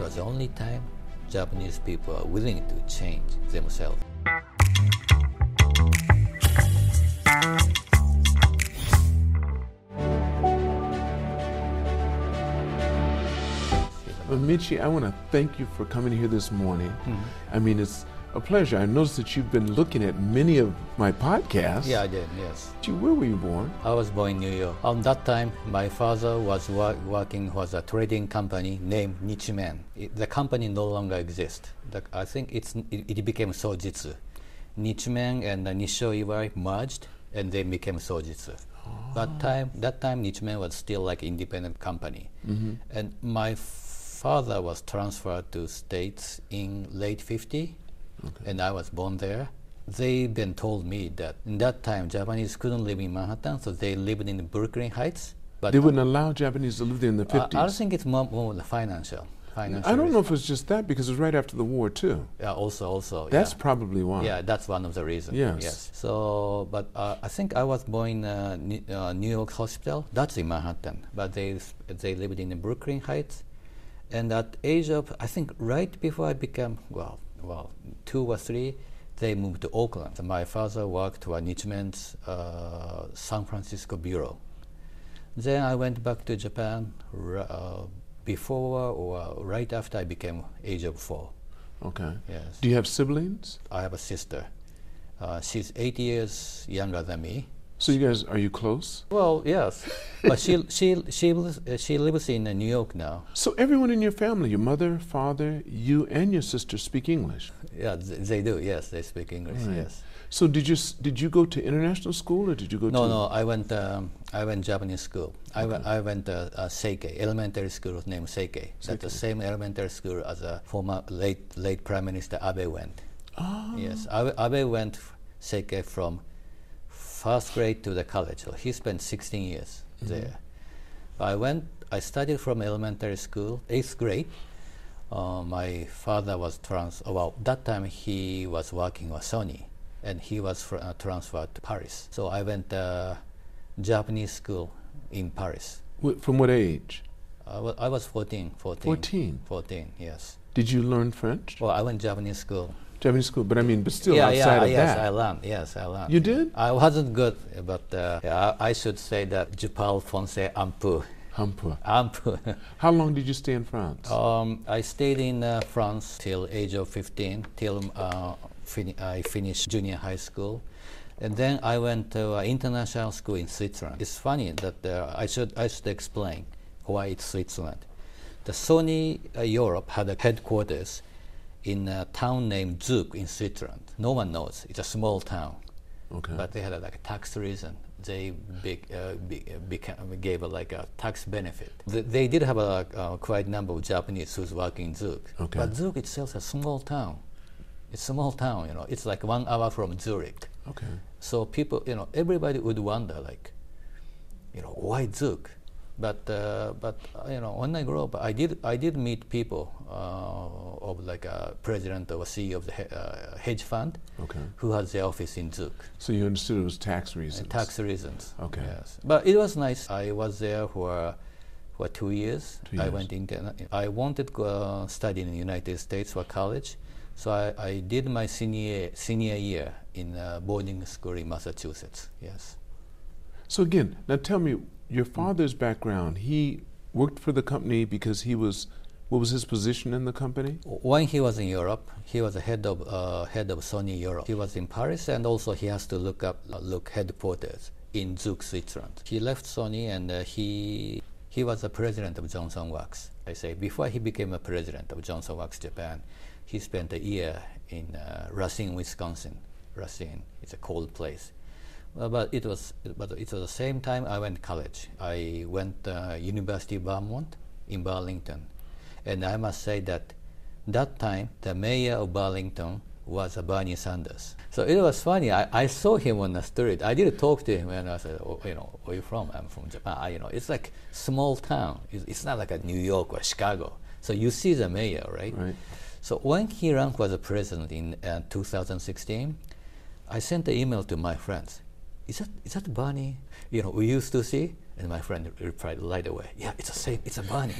was the only time Japanese people are willing to change themselves. Well, Michi, I want to thank you for coming here this morning. I mean, it's a pleasure. I noticed that you've been looking at many of my podcasts. Yeah, I did, yes. Where were you born? I was born in New York. At that time, my father was working for a trading company named Nichimen. The company no longer exists. I think it became Sojitz. Nichimen and Nisho Iwai merged, and they became Sojitz. Oh. That time, Nichimen was still like independent company. And my father was transferred to States in late 50. Okay. And I was born there. They then told me that in that time Japanese couldn't live in Manhattan, so they lived in Brooklyn Heights. But they wouldn't allow Japanese to live there in the 50s. I think it's more the financial. I don't know if it's just that, because it was right after the war too. Yeah, also. That's probably why. Yeah, that's one of the reasons. Yes. So, but I think I was born in New York Hospital. That's in Manhattan, but they lived in the Brooklyn Heights. And at age of, I think right before I became, well, 2 or 3, they moved to Oakland. My father worked for Nichimen's San Francisco Bureau. Then I went back to Japan before or right after I became age of 4. Okay. Yes. Do you have siblings? I have a sister. She's 8 years younger than me. So you guys, are you close? Well, yes, but she lives in New York now. So everyone in your family, your mother, father, you, and your sister speak English. Yeah, they do. Yes, they speak English. Right. Yes. So did you go to international school or did you go? No. I went Japanese school. Okay. I went Seikei Elementary School named Seikei. That's the same elementary school as a former late Prime Minister Abe went. Oh. Yes, Abe went Seikei from first grade to the college, so he spent 16 years there. I studied from elementary school, 8th grade. My father was that time he was working with Sony, and he was transferred to Paris. So I went Japanese school in Paris. From what age? I was 14. 14, yes. Did you learn French? Well, I went Japanese school. Japanese school, but I mean, but still outside of that. Yes, I learned. You did? I wasn't good, but I should say that je parle français un peu. How long did you stay in France? I stayed in France till age of 15, till I finished junior high school. And then I went to international school in Switzerland. It's funny that I should explain why it's Switzerland. The Sony Europe had a headquarters in a town named Zug in Switzerland. No one knows. It's a small town. Okay. But they had a tax reason. They gave like a tax benefit. They did have a quite number of Japanese who's working in Zug. Okay. But Zug itself is a small town. It's a small town, you know. It's like 1 hour from Zurich. Okay. So people, you know, everybody would wonder, like, you know, why Zug? But you know, when I grew up, I did meet people of like a president or CEO of the hedge fund, who has their office in Zug. So you understood it was tax reasons. Tax reasons. Okay. Yes, but it was nice. I was there for 2 years. I went I wanted to study in the United States for college, so I did my senior year in a boarding school in Massachusetts. Yes. So again, now tell me. Your father's background, he worked for the company because he was, what was his position in the company? When he was in Europe, he was the head of Sony Europe. He was in Paris, and also he has to look headquarters in Zug, Switzerland. He left Sony, and he was the president of Johnson Wax. I say, before he became a president of Johnson Wax Japan, he spent a year in Racine, Wisconsin. Racine, it's a cold place. But it was the same time I went to college. I went University of Vermont in Burlington, and I must say that time the mayor of Burlington was Bernie Sanders. So it was funny. I saw him on the street. I did talk to him, and I said, oh, you know, where are you from? I'm from Japan. It's like small town. It's not like a New York or Chicago. So you see the mayor, right? Right. So when he ran for the president in 2016, I sent an email to my friends. Is that Bernie? You know, we used to see, and my friend replied right away. Yeah, it's the same. It's a Bernie.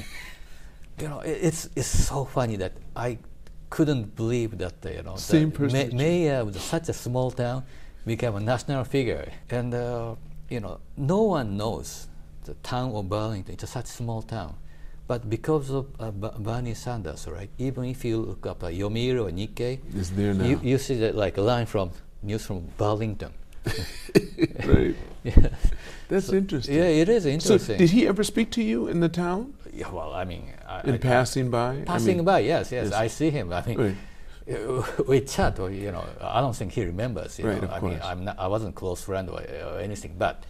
you know, it's so funny that I couldn't believe that, you know, the mayor of such a small town became a national figure. And, you know, no one knows the town of Burlington. It's such a small town. But because of Bernie Sanders, right, even if you look up Yomiuri or Nikkei, it's there now. You see that, like, a line from news from Burlington. Right. Yeah. That's so interesting. Yeah, it is interesting. So did he ever speak to you in the town? Yeah, well, I mean... Passing by, yes. I see him. I mean, right. We chat, or, you know, I don't think he remembers. You know, of course. Mean, I wasn't close friend or anything, but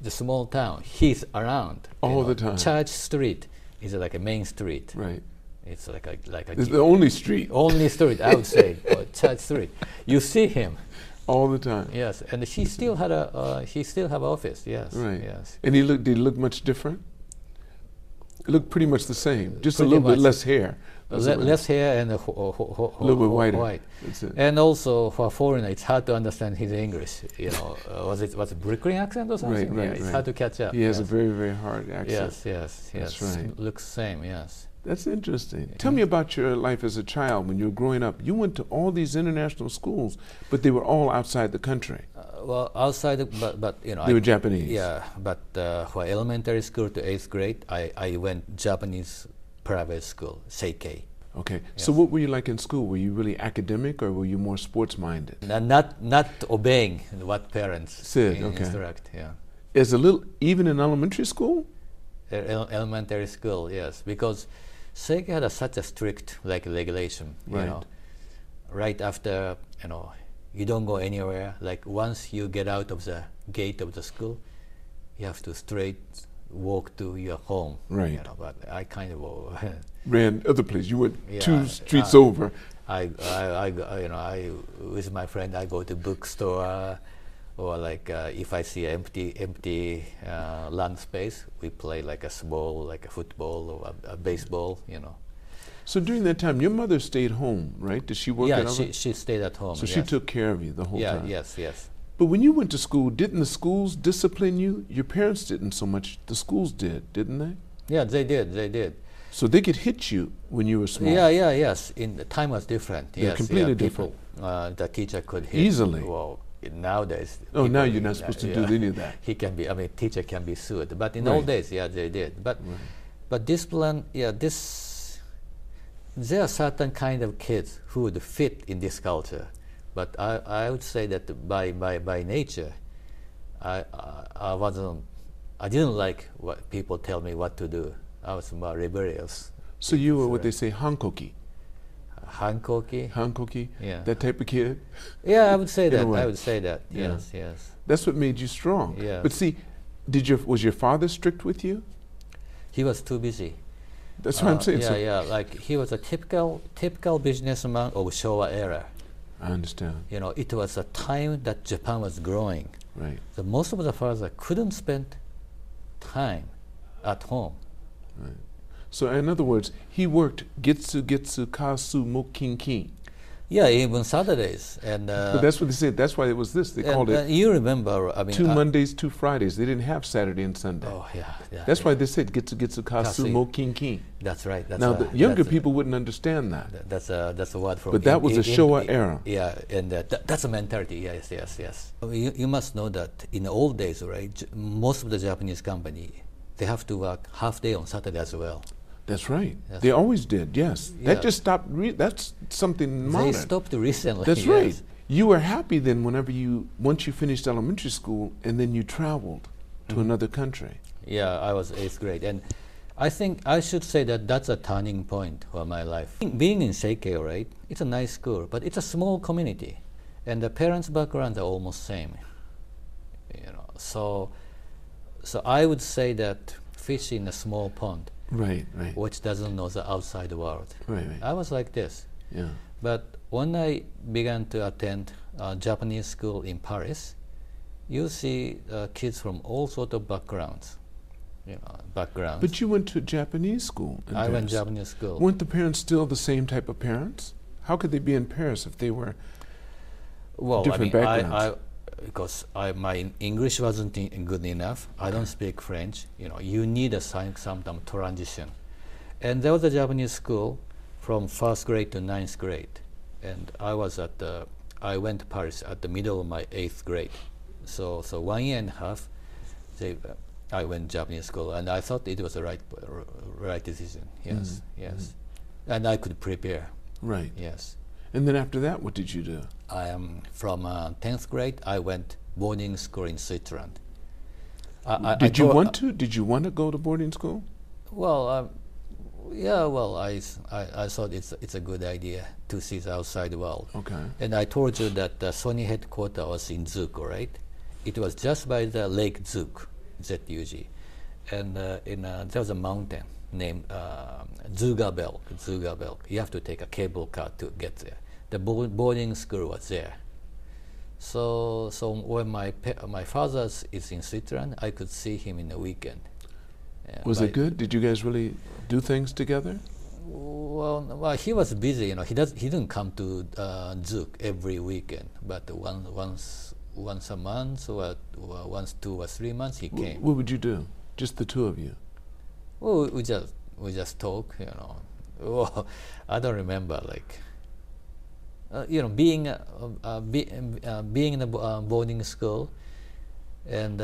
the small town, he's around. All the time. Church Street is like a main street. Right. It's like a... It's the only street. Only street, I would say, or Church Street. You see him. All the time. Yes, and he still had an office. Yes. Right. Yes. And he looked. Did he look much different? It looked pretty much the same. Just a little bit less hair. Less hair and a little bit whiter. White. That's it. And also for a foreigner, it's hard to understand his English. You know, was it a Brooklyn accent or something? Right. Yeah, it's hard to catch up. He has a very, very hard accent. Yes. That's right. Looks same. Yes. That's interesting. Tell me about your life as a child when you were growing up. You went to all these international schools, but they were all outside the country. Well, outside, but you know, they were Japanese. Yeah, but for elementary school to 8th grade, I went Japanese private school, Seikei. Okay. Yes. So what were you like in school? Were you really academic, or were you more sports-minded? Not obeying what parents instruct. Yeah. Even in elementary school. Elementary school, yes, because Seikei had such a strict regulation, right. You know, right after, you know, you don't go anywhere. Like once you get out of the gate of the school, you have to straight walk to your home. Right. You know, but I kind of ran other place. You went two streets over. I with my friend, I go to bookstore. Or like if I see empty land space, we play like a small, like a football or a baseball, you know. So during that time, your mother stayed home, right? Did she work at home? Yeah, she stayed at home. So she took care of you the whole time? Yes. But when you went to school, didn't the schools discipline you? Your parents didn't so much. The schools did, didn't they? Yeah, they did. So they could hit you when you were small? Yes. The time was different. Yes, completely different. The teacher could hit easily. Well, nowadays. Oh, now you're not supposed to do any of that. He can be. I mean, teacher can be sued. But in old days, they did. But discipline. There are certain kind of kids who would fit in this culture. But I would say that by nature, I didn't like what people tell me what to do. I was more rebellious. So you were what they say, hankoki. Hankoki? Yeah. That type of kid? Yeah, I would say that. I would say that. Yes. That's what made you strong. Yeah. But see, was your father strict with you? He was too busy. That's what I'm saying. Like he was a typical businessman of Showa era. I understand. You know, it was a time that Japan was growing. Right. So most of the fathers couldn't spend time at home. Right. So in other words, he worked getsu, kasu, mokinkin. Yeah, even Saturdays. And but that's what they said. That's why it was this. They called it. You remember? I mean, two Mondays, two Fridays. They didn't have Saturday and Sunday. Oh yeah. That's why they said getsu, kasu, mokinkin. That's right. Now the younger people wouldn't understand that. That's a word from. But that was a Showa era. Yeah, and that's a mentality. Yes. You must know that in the old days, right? Most of the Japanese company, they have to work half day on Saturday as well. That's right. They always did, yes. Yeah. That just stopped. That's something modern. They stopped recently. That's right. You were happy then whenever once you finished elementary school and then you traveled to another country. Yeah, I was 8th grade. And I think I should say that that's a turning point for my life. Being in Seikei, right, it's a nice school, but it's a small community. And the parents' backgrounds are almost same. You know, so I would say that fish in a small pond. Right. Which doesn't know the outside world. Right. I was like this. Yeah. But when I began to attend Japanese school in Paris, you see kids from all sorts of backgrounds. You know, But you went to Japanese school. I went to Japanese school. Weren't the parents still the same type of parents? How could they be in Paris if they were different backgrounds? Because my English wasn't good enough. I don't speak French. You know, you need some transition. And there was a Japanese school from 1st grade to 9th grade. And I was at the, I went to Paris at the middle of my 8th grade. So 1.5 years, I went to Japanese school, and I thought it was the right decision. Yes, mm-hmm. yes, mm-hmm. and I could prepare. Right. Yes. And then after that, what did you do? I am from 10th grade. I went boarding school in Switzerland. Did you want to go to boarding school? Well, yeah. Well, I thought it's a good idea to see the outside world. Okay. And I told you that the Sony headquarters was in Zug, right? It was just by the Lake Zug, ZUG, and there's a mountain named Zugabelg. Zugabelg. You have to take a cable car to get there. The boarding school was there. So when my father is in Switzerland, I could see him in the weekend. Was it good? Did you guys really do things together? Well, he was busy. You know, he didn't come to Zug every weekend, but once a month or once 2 or 3 months he came. What would you do? Just the two of you? Well, we just talk. You know, well, I don't remember like. You know, being in a boarding school, and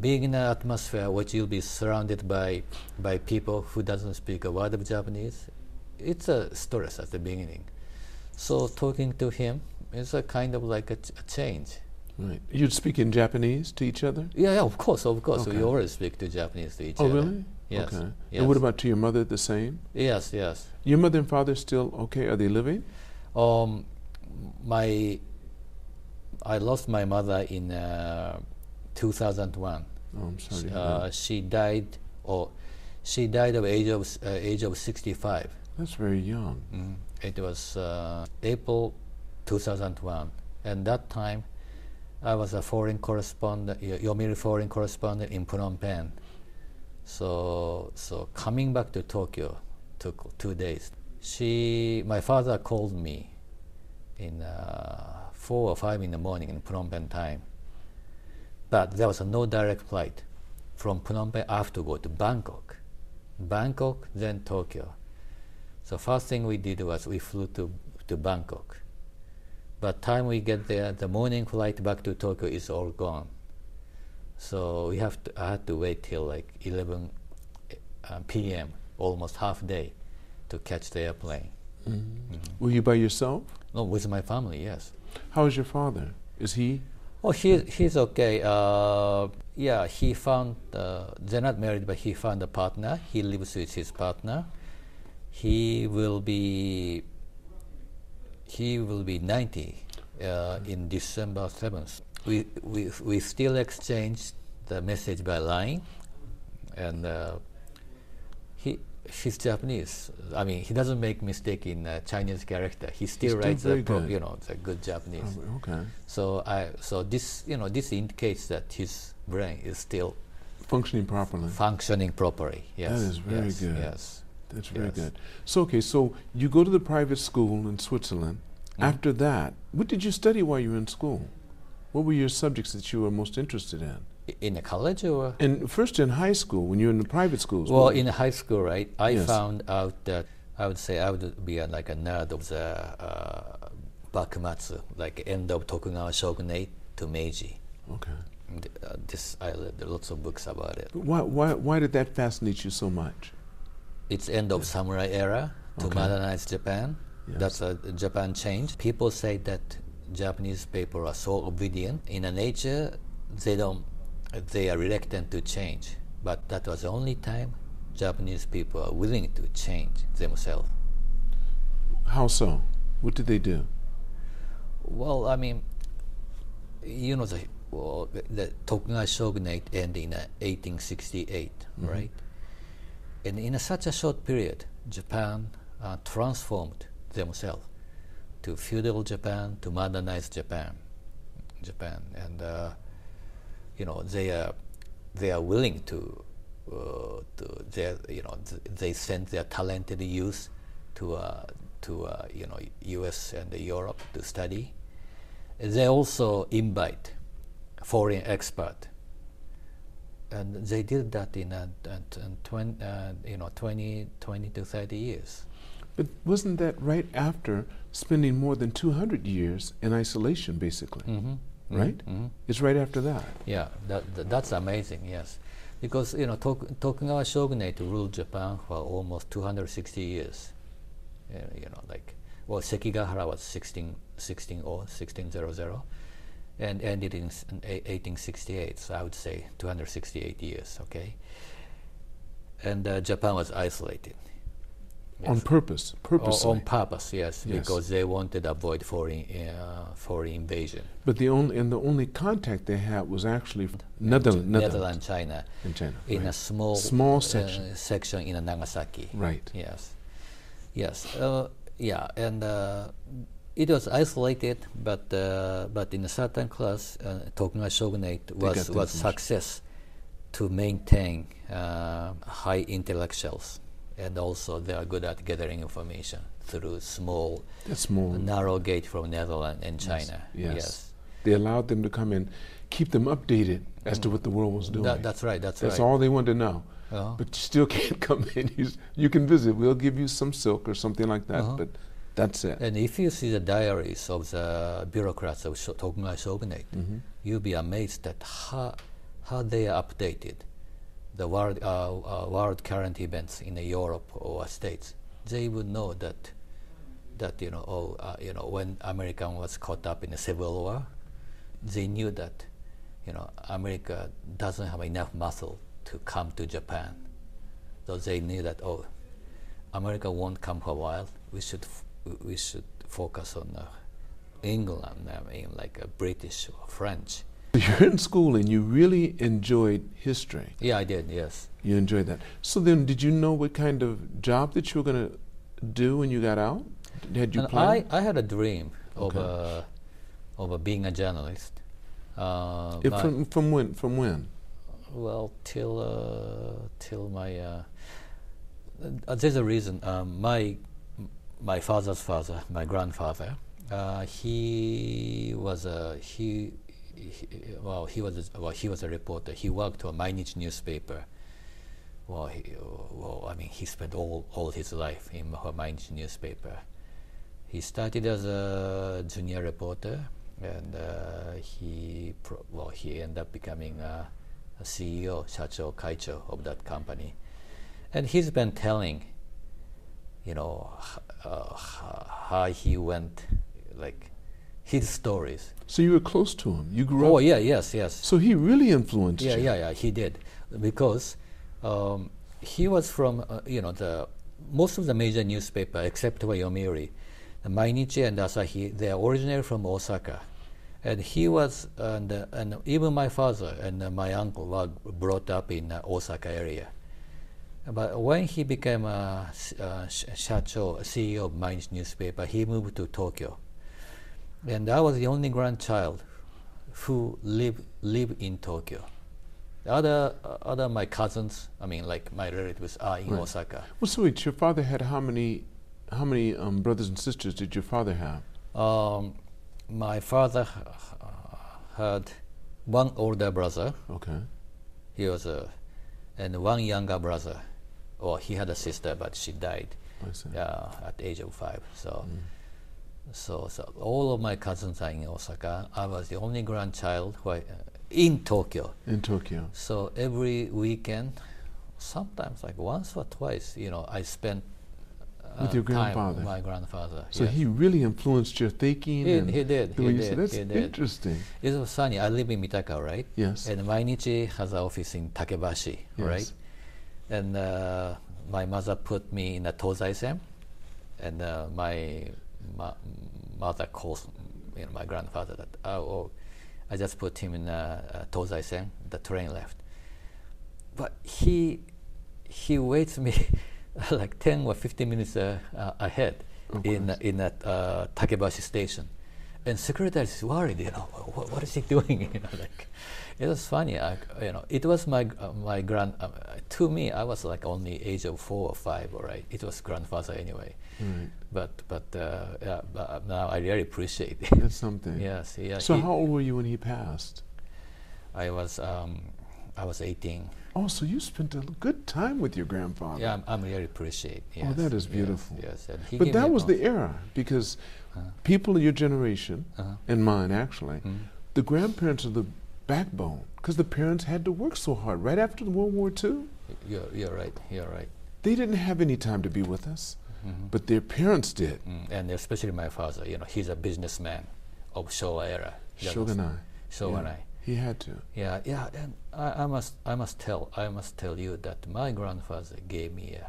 being in an atmosphere which you'll be surrounded by people who doesn't speak a word of Japanese, it's a stress at the beginning. So talking to him is a kind of like a change. Right. You'd speak in Japanese to each other? Yeah, of course. Okay. We always speak to Japanese to each other. Oh, really? Yes. Okay. Yes. And what about to your mother? The same? Yes. Your mother and father still okay? Are they living? I lost my mother in 2001. Oh, I'm sorry. She died of age of 65. That's very young. Mm. It was April 2001, and that time I was a foreign correspondent, Yomiuri foreign correspondent in Phnom Penh. So coming back to Tokyo took 2 days. My father called me in 4 or 5 in the morning in Phnom Penh time. But there was no direct flight from Phnom Penh. I have to go to Bangkok, then Tokyo. So first thing we did was we flew to Bangkok. But time we get there, the morning flight back to Tokyo is all gone. So I had to wait till like 11 p.m., almost half day, to catch the airplane. Mm-hmm. Mm-hmm. Were you by yourself? No, with my family, yes. How is your father? Is he? Oh, he's okay. He found, they're not married, but he found a partner. He lives with his partner. He will be 90 in December 7th. We still exchange the message by line, and he's Japanese. I mean, he doesn't make mistake in Chinese character. He still writes the good Japanese. Oh, okay. So this, you know, this indicates that his brain is still functioning properly. Yes. That is very good. Yes. That's very good. So okay, so you go to the private school in Switzerland. Mm. After that, what did you study while you were in school? What were your subjects that you were most interested in? In a college or? First in high school, when you were in the private schools. Well, in high school, right, I found out that I would be like a nerd of the Bakumatsu, like end of Tokugawa Shogunate to Meiji. Okay. I read lots of books about it. But why did that fascinate you so much? It's end of samurai era to modernize Japan. Yes. That's a Japan change. People say that Japanese people are so obedient. In a nature, they are reluctant to change, but that was the only time Japanese people are willing to change themselves. How so? What did they do? Well, I mean, you know, the Tokugawa Shogunate ended in 1868, mm-hmm. right? And in such a short period, Japan transformed themselves to feudal Japan, to modernized Japan, and you know, they are willing they send their talented youth to you know, U.S. and Europe to study. They also invite foreign experts and they did that in 20 to 30 years. But wasn't that right after spending more than 200 years in isolation, basically? Mm-hmm. Right? Mm-hmm. It's right after that. Yeah, that's amazing, yes. Because, you know, Tokugawa Shogunate ruled Japan for almost 260 years. You know, like, well, Sekigahara was 1600, and ended in 1868, so I would say 268 years, okay? And Japan was isolated. Yes. On purpose, purposely. On purpose, yes, yes, because they wanted to avoid foreign invasion. But the only contact they had was actually Netherlands, China, in China, in right. a small section, in Nagasaki. Right. Yes, yes, yeah, and it was isolated, but in a certain class, Tokugawa Shogunate was success to maintain high intellectuals. And also, they are good at gathering information through small, narrow gate from Netherlands and China. Yes. Yes, they allowed them to come and keep them updated as to what the world was doing. That's right. That's right. That's all they wanted to know. Uh-huh. But you still can't come in. You can visit. We'll give you some silk or something like that. Uh-huh. But that's it. And if you see the diaries of the bureaucrats of Tokugawa Shogunate, mm-hmm. you'll be amazed at how they are updated. The world current events in Europe or States, they would know that you know, when America was caught up in the Civil War, they knew that, you know, America doesn't have enough muscle to come to Japan, so they knew that America won't come for a while. We should focus on England, I mean, like British or French. You're in school and you really enjoyed history. Yeah, I did, yes. You enjoyed that. So then did you know what kind of job that you were going to do when you got out? Had you planned? I had a dream of being a journalist. From when? Well, till my... there's a reason. My father's father, my grandfather, he was a reporter. He worked for Mainichi newspaper. He spent all his life in Mainichi newspaper. He started as a junior reporter, and he ended up becoming a CEO, shacho, kaicho of that company. And he's been telling, you know, how he went, like, his stories. So you were close to him. You grew up. Oh yeah, yes. So he really influenced you. Yeah. He did, because he was from the most of the major newspaper except for Yomiuri, Mainichi and Asahi. They are originally from Osaka, and he was and even my father and my uncle were brought up in Osaka area. But when he became CEO of Mainichi newspaper, he moved to Tokyo. And I was the only grandchild who lived in Tokyo. Other my cousins, I mean, like my relatives, are in Osaka. Well, so wait, your father had how many brothers and sisters did your father have? My father had one older brother. Okay. He was and one younger brother. Or he had a sister, but she died at the age of 5. So. Mm. So all of my cousins are in Osaka. I was the only grandchild in Tokyo. So every weekend, sometimes like once or twice, you know, I spent with your grandfather. Time with my grandfather. So yes. He really influenced your thinking. He did. That's interesting. It was funny. I live in Mitaka, right? Yes. And Mainichi has an office in Takebashi, yes. right? And my mother put me in a Tozai Sen, and my mother calls, you know, my grandfather that I just put him in Tozai Sen. The train left, but he waits me like 10 or 15 minutes ahead in Takebashi station, and secretary is worried. You know, what is he doing? You know, like it was funny. It was my grand. To me, I was like only age of 4 or 5, all right. It was grandfather anyway. Mm. But now I really appreciate it. That's something. Yes. Yeah. So how old were you when he passed? I was I was 18. Oh, so you spent a good time with your grandfather. Yeah, I'm really appreciate. Yes. Oh, that is beautiful. Yes, yes. He but that was the era, because people of your generation, and mine actually, the grandparents are the backbone, because the parents had to work so hard right after the World War II. You're right, you're right. They didn't have any time to be with us, but their parents did. And especially my father, you know, he's a businessman of Showa era. Shogunai. Shogunai. Yeah. He had to. Yeah, yeah, and I must tell you that my grandfather gave me a,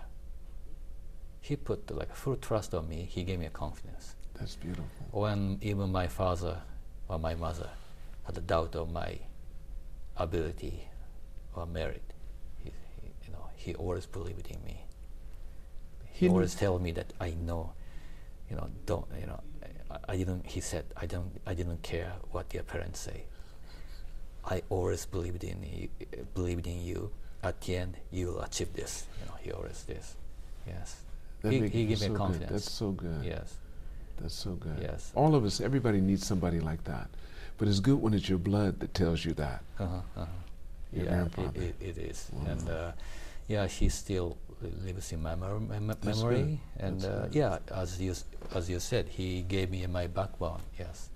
he put like full trust on me. He gave me a confidence. That's beautiful. When even my father or my mother had a doubt of my ability or merit, he always believed in me. He always told me that I know, you know, don't, you know, I didn't. He said, I didn't care what your parents say. I always believed in you. At the end, you'll achieve this. You know, he always this. Yes. He gave me confidence. That's so good. Yes. That's so good. Yes. All of us, everybody needs somebody like that. But it's good when it's your blood that tells you that. Your grandfather. It is. Wow. And yeah, he still lives in my memory. Good. And yeah, as you said, he gave me my backbone. Yes.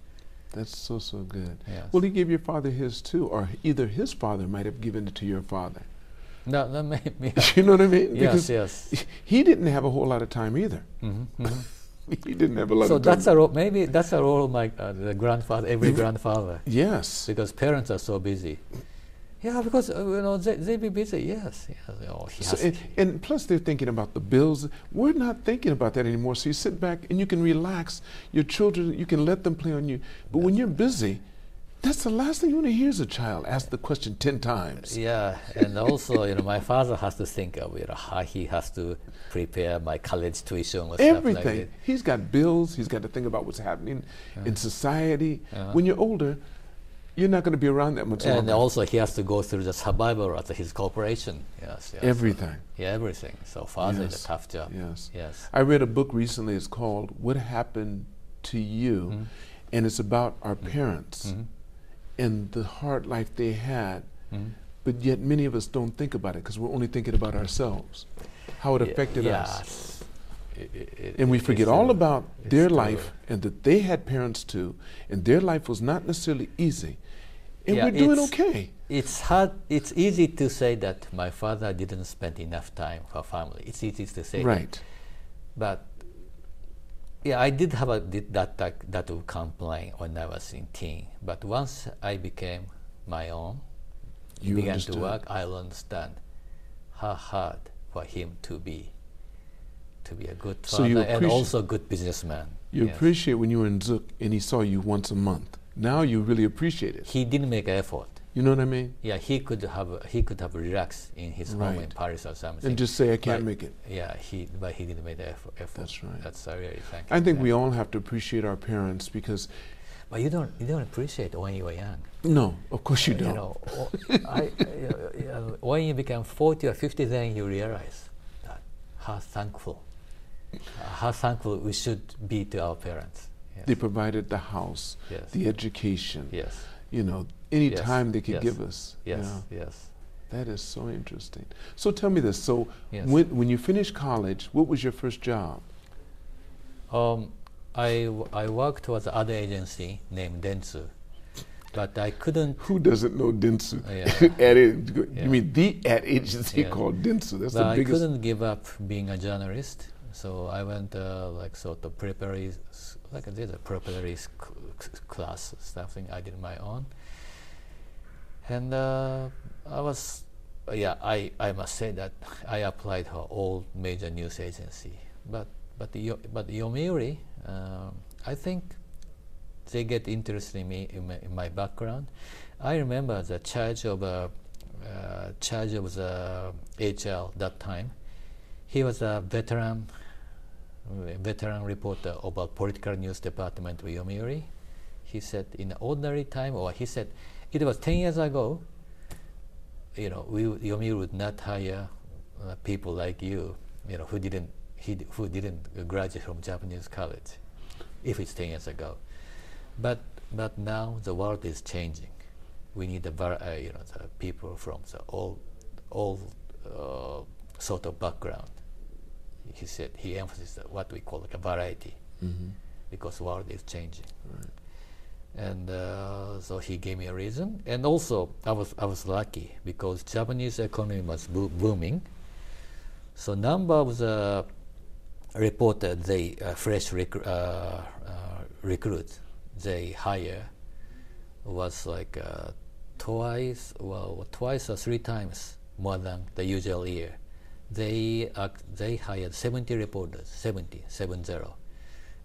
That's so, so good. Yes. Well, he gave your father his too, or either his father might have given it to your father. No, that may be. You know what I mean? Yes, because yes. He didn't have a whole lot of time either. He didn't have a lot of time. So that's a role, maybe that's a role my the grandfather, every grandfather. Yes. Because parents are so busy. Yeah, because you know, they be busy, yes. Yes. Oh, so and plus they're thinking about the bills. We're not thinking about that anymore. So you sit back and you can relax. Your children, you can let them play on you. But when you're busy, that's the last thing you want to hear as a child. Ask the question 10 times. Yeah, and also, you know, my father has to think of, you know, how he has to prepare my college tuition or everything. Stuff like that. He's got bills. He's got to think about what's happening in society. When you're older, you're not going to be around that much longer. And also he has to go through the survival at his corporation. Yes, yes. Everything. Yeah, everything. So father is a tough job. Yes. Yes. I read a book recently. It's called What Happened to You? And it's about our parents and the hard life they had. But yet many of us don't think about it because we're only thinking about ourselves, how it affected us. And we forget all about their life and that they had parents too, and their life was not necessarily easy. And we're doing okay. It's hard. It's easy to say that my father didn't spend enough time for family. It's easy to say. Right. That. But yeah, I did have that complaint when I was in teen. But once I became my own, began to work, I understand how hard for him to be a good father and also a good businessman. You appreciate when you were in Zug and he saw you once a month. Now you really appreciate it. He didn't make an effort. You know what I mean? Yeah, he could have relaxed in his home in Paris or something. And just say, I can't make it. Yeah, but he didn't make the effort. That's right. That's really thank you. I think we all have to appreciate our parents because... But you don't appreciate when you were young. No, of course you don't. You know, when you become 40 or 50, then you realize that how thankful we should be to our parents. Yes. They provided the house, the education, you know, any time they could give us. Yes, you know. Yes. That is so interesting. So tell me this, so when you finished college, what was your first job? I worked with another agency named Dentsu, but I couldn't... Who doesn't know Dentsu? You mean the ad agency called Dentsu? That's the biggest... I couldn't give up being a journalist. So I went like sort of preparatory, like I did a preparatory class something I did my own, and I was I must say that I applied for all major news agency, but Yomiuri, I think they get interested in me in my background. I remember the charge of the HR that time. He was a veteran reporter of a political news department of Yomiuri. He said in the ordinary time, or he said it was 10 years ago, you know, Yomiuri would not hire people like you, you know, who didn't graduate from Japanese college, if it's 10 years ago. But now the world is changing. we need the people from the all sort of background. He said he emphasized what we call like a variety, mm-hmm. because world is changing. Right. And so he gave me a reason. And also I was lucky because Japanese economy was booming. So number of the reporters they fresh recruits they hire was like twice or three times more than the usual year. They hired 70 reporters, 70.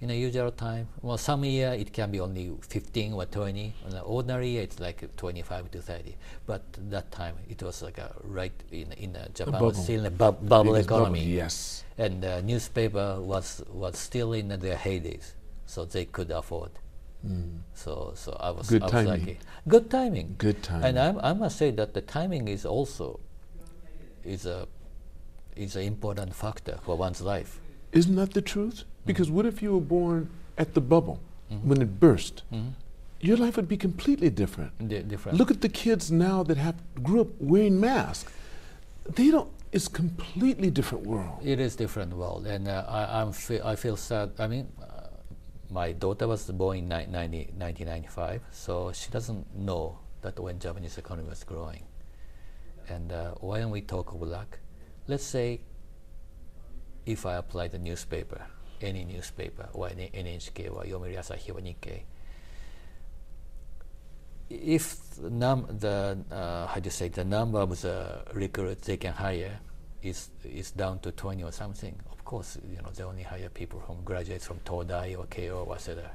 In a usual time, well, some year it can be only 15 or 20. In the ordinary year, it's like 25 to 30. But that time, it was like a right in Japan was still in a bubble economy. Bubble, yes. And newspaper was still in their heydays, so they could afford. Mm. So I was lucky. Good timing. Good timing. And I must say that the timing is also is an important factor for one's life. Isn't that the truth? Because what if you were born at the bubble, mm-hmm. when it burst? Mm-hmm. Your life would be completely different. Different. Look at the kids now that grew up wearing masks. They don't. It's completely different world. It is different world, and I feel sad. I mean, my daughter was born in 1995, so she doesn't know that when Japanese economy was growing. And when we talk of luck, let's say, if I apply the newspaper. Any newspaper, or any NHK, or Yomiuri Asahi, or Nikkei. If the number of the recruits they can hire is down to 20 or something, of course, they only hire people from graduates from Todai or Keio or etc.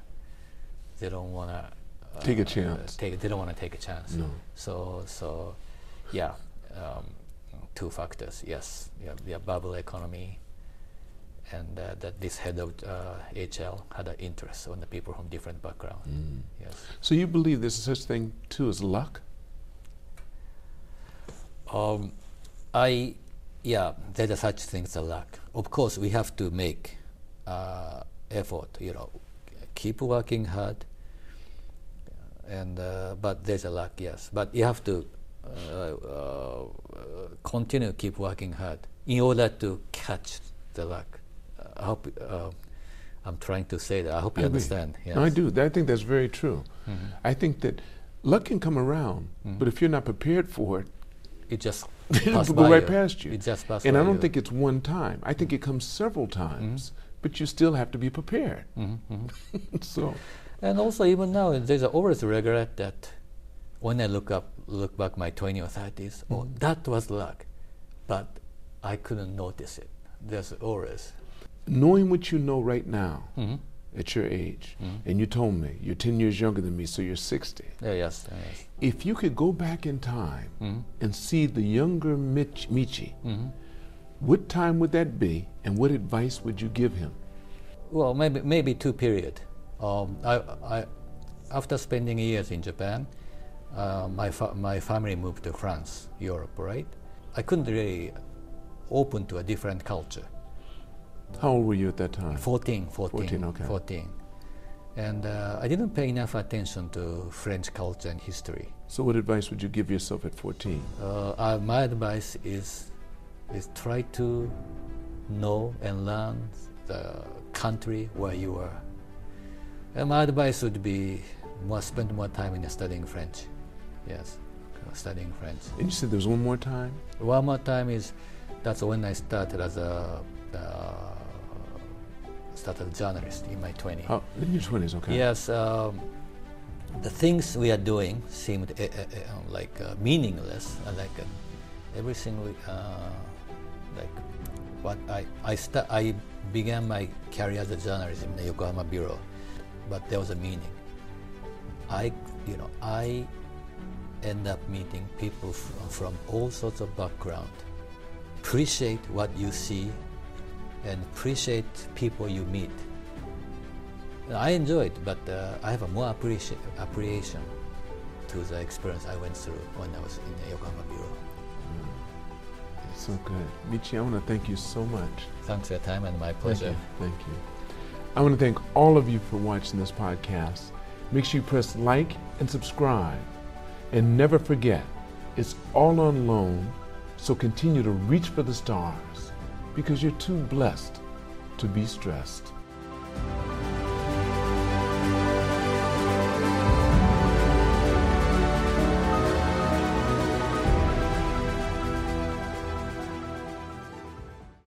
They don't want to take a chance. They don't want to take a chance. No. So, yeah, two factors. Yes, the bubble economy. And that this head of HL had an interest on the people from different backgrounds. Mm. Yes. So you believe there's such thing too as luck? There are such things as luck. Of course, we have to make effort. Keep working hard. And but there's a luck, yes. But you have to continue keep working hard in order to catch the luck. I hope I'm trying to say that. I hope you understand. Yes. No, I do. I think that's very true. Mm-hmm. I think that luck can come around, mm-hmm. but if you're not prepared for it, it just passes by right past you. It just passes. And I don't think it's one time. I think it comes several times, mm-hmm. but you still have to be prepared. Mm-hmm. So, and also even now, there's always a regret that when I look back my 20 or 30s, mm-hmm. oh, that was luck, but I couldn't notice it. There's always. Knowing what you know right now, mm-hmm. at your age, mm-hmm. and you told me you're 10 years younger than me, so you're 60. Yes. If you could go back in time, mm-hmm. and see the younger Michi, mm-hmm. what time would that be, and what advice would you give him? Well, maybe two period. After spending years in Japan, my family moved to France, Europe, right? I couldn't really open to a different culture. How old were you at that time? 14. And I didn't pay enough attention to French culture and history. So what advice would you give yourself at 14? My advice is try to know and learn the country where you are. And my advice would be spend more time in studying French. Yes, studying French. And you said there was one more time? One more time is that's when I started as a journalist in my 20s. Oh, in your 20s, okay. Yes, the things we are doing seemed meaningless. Everything we But I began my career as a journalist in the Yokohama Bureau, but there was a meaning. I end up meeting people from all sorts of background. Appreciate what you see and appreciate people you meet. I enjoy it, but I have a more appreciation to the experience I went through when I was in the Yokohama Bureau. Mm. It's so good. Michi, I want to thank you so much. Thanks for your time and my pleasure. Thank you. I want to thank all of you for watching this podcast. Make sure you press like and subscribe. And never forget, it's all on loan, so continue to reach for the stars because you're too blessed to be stressed.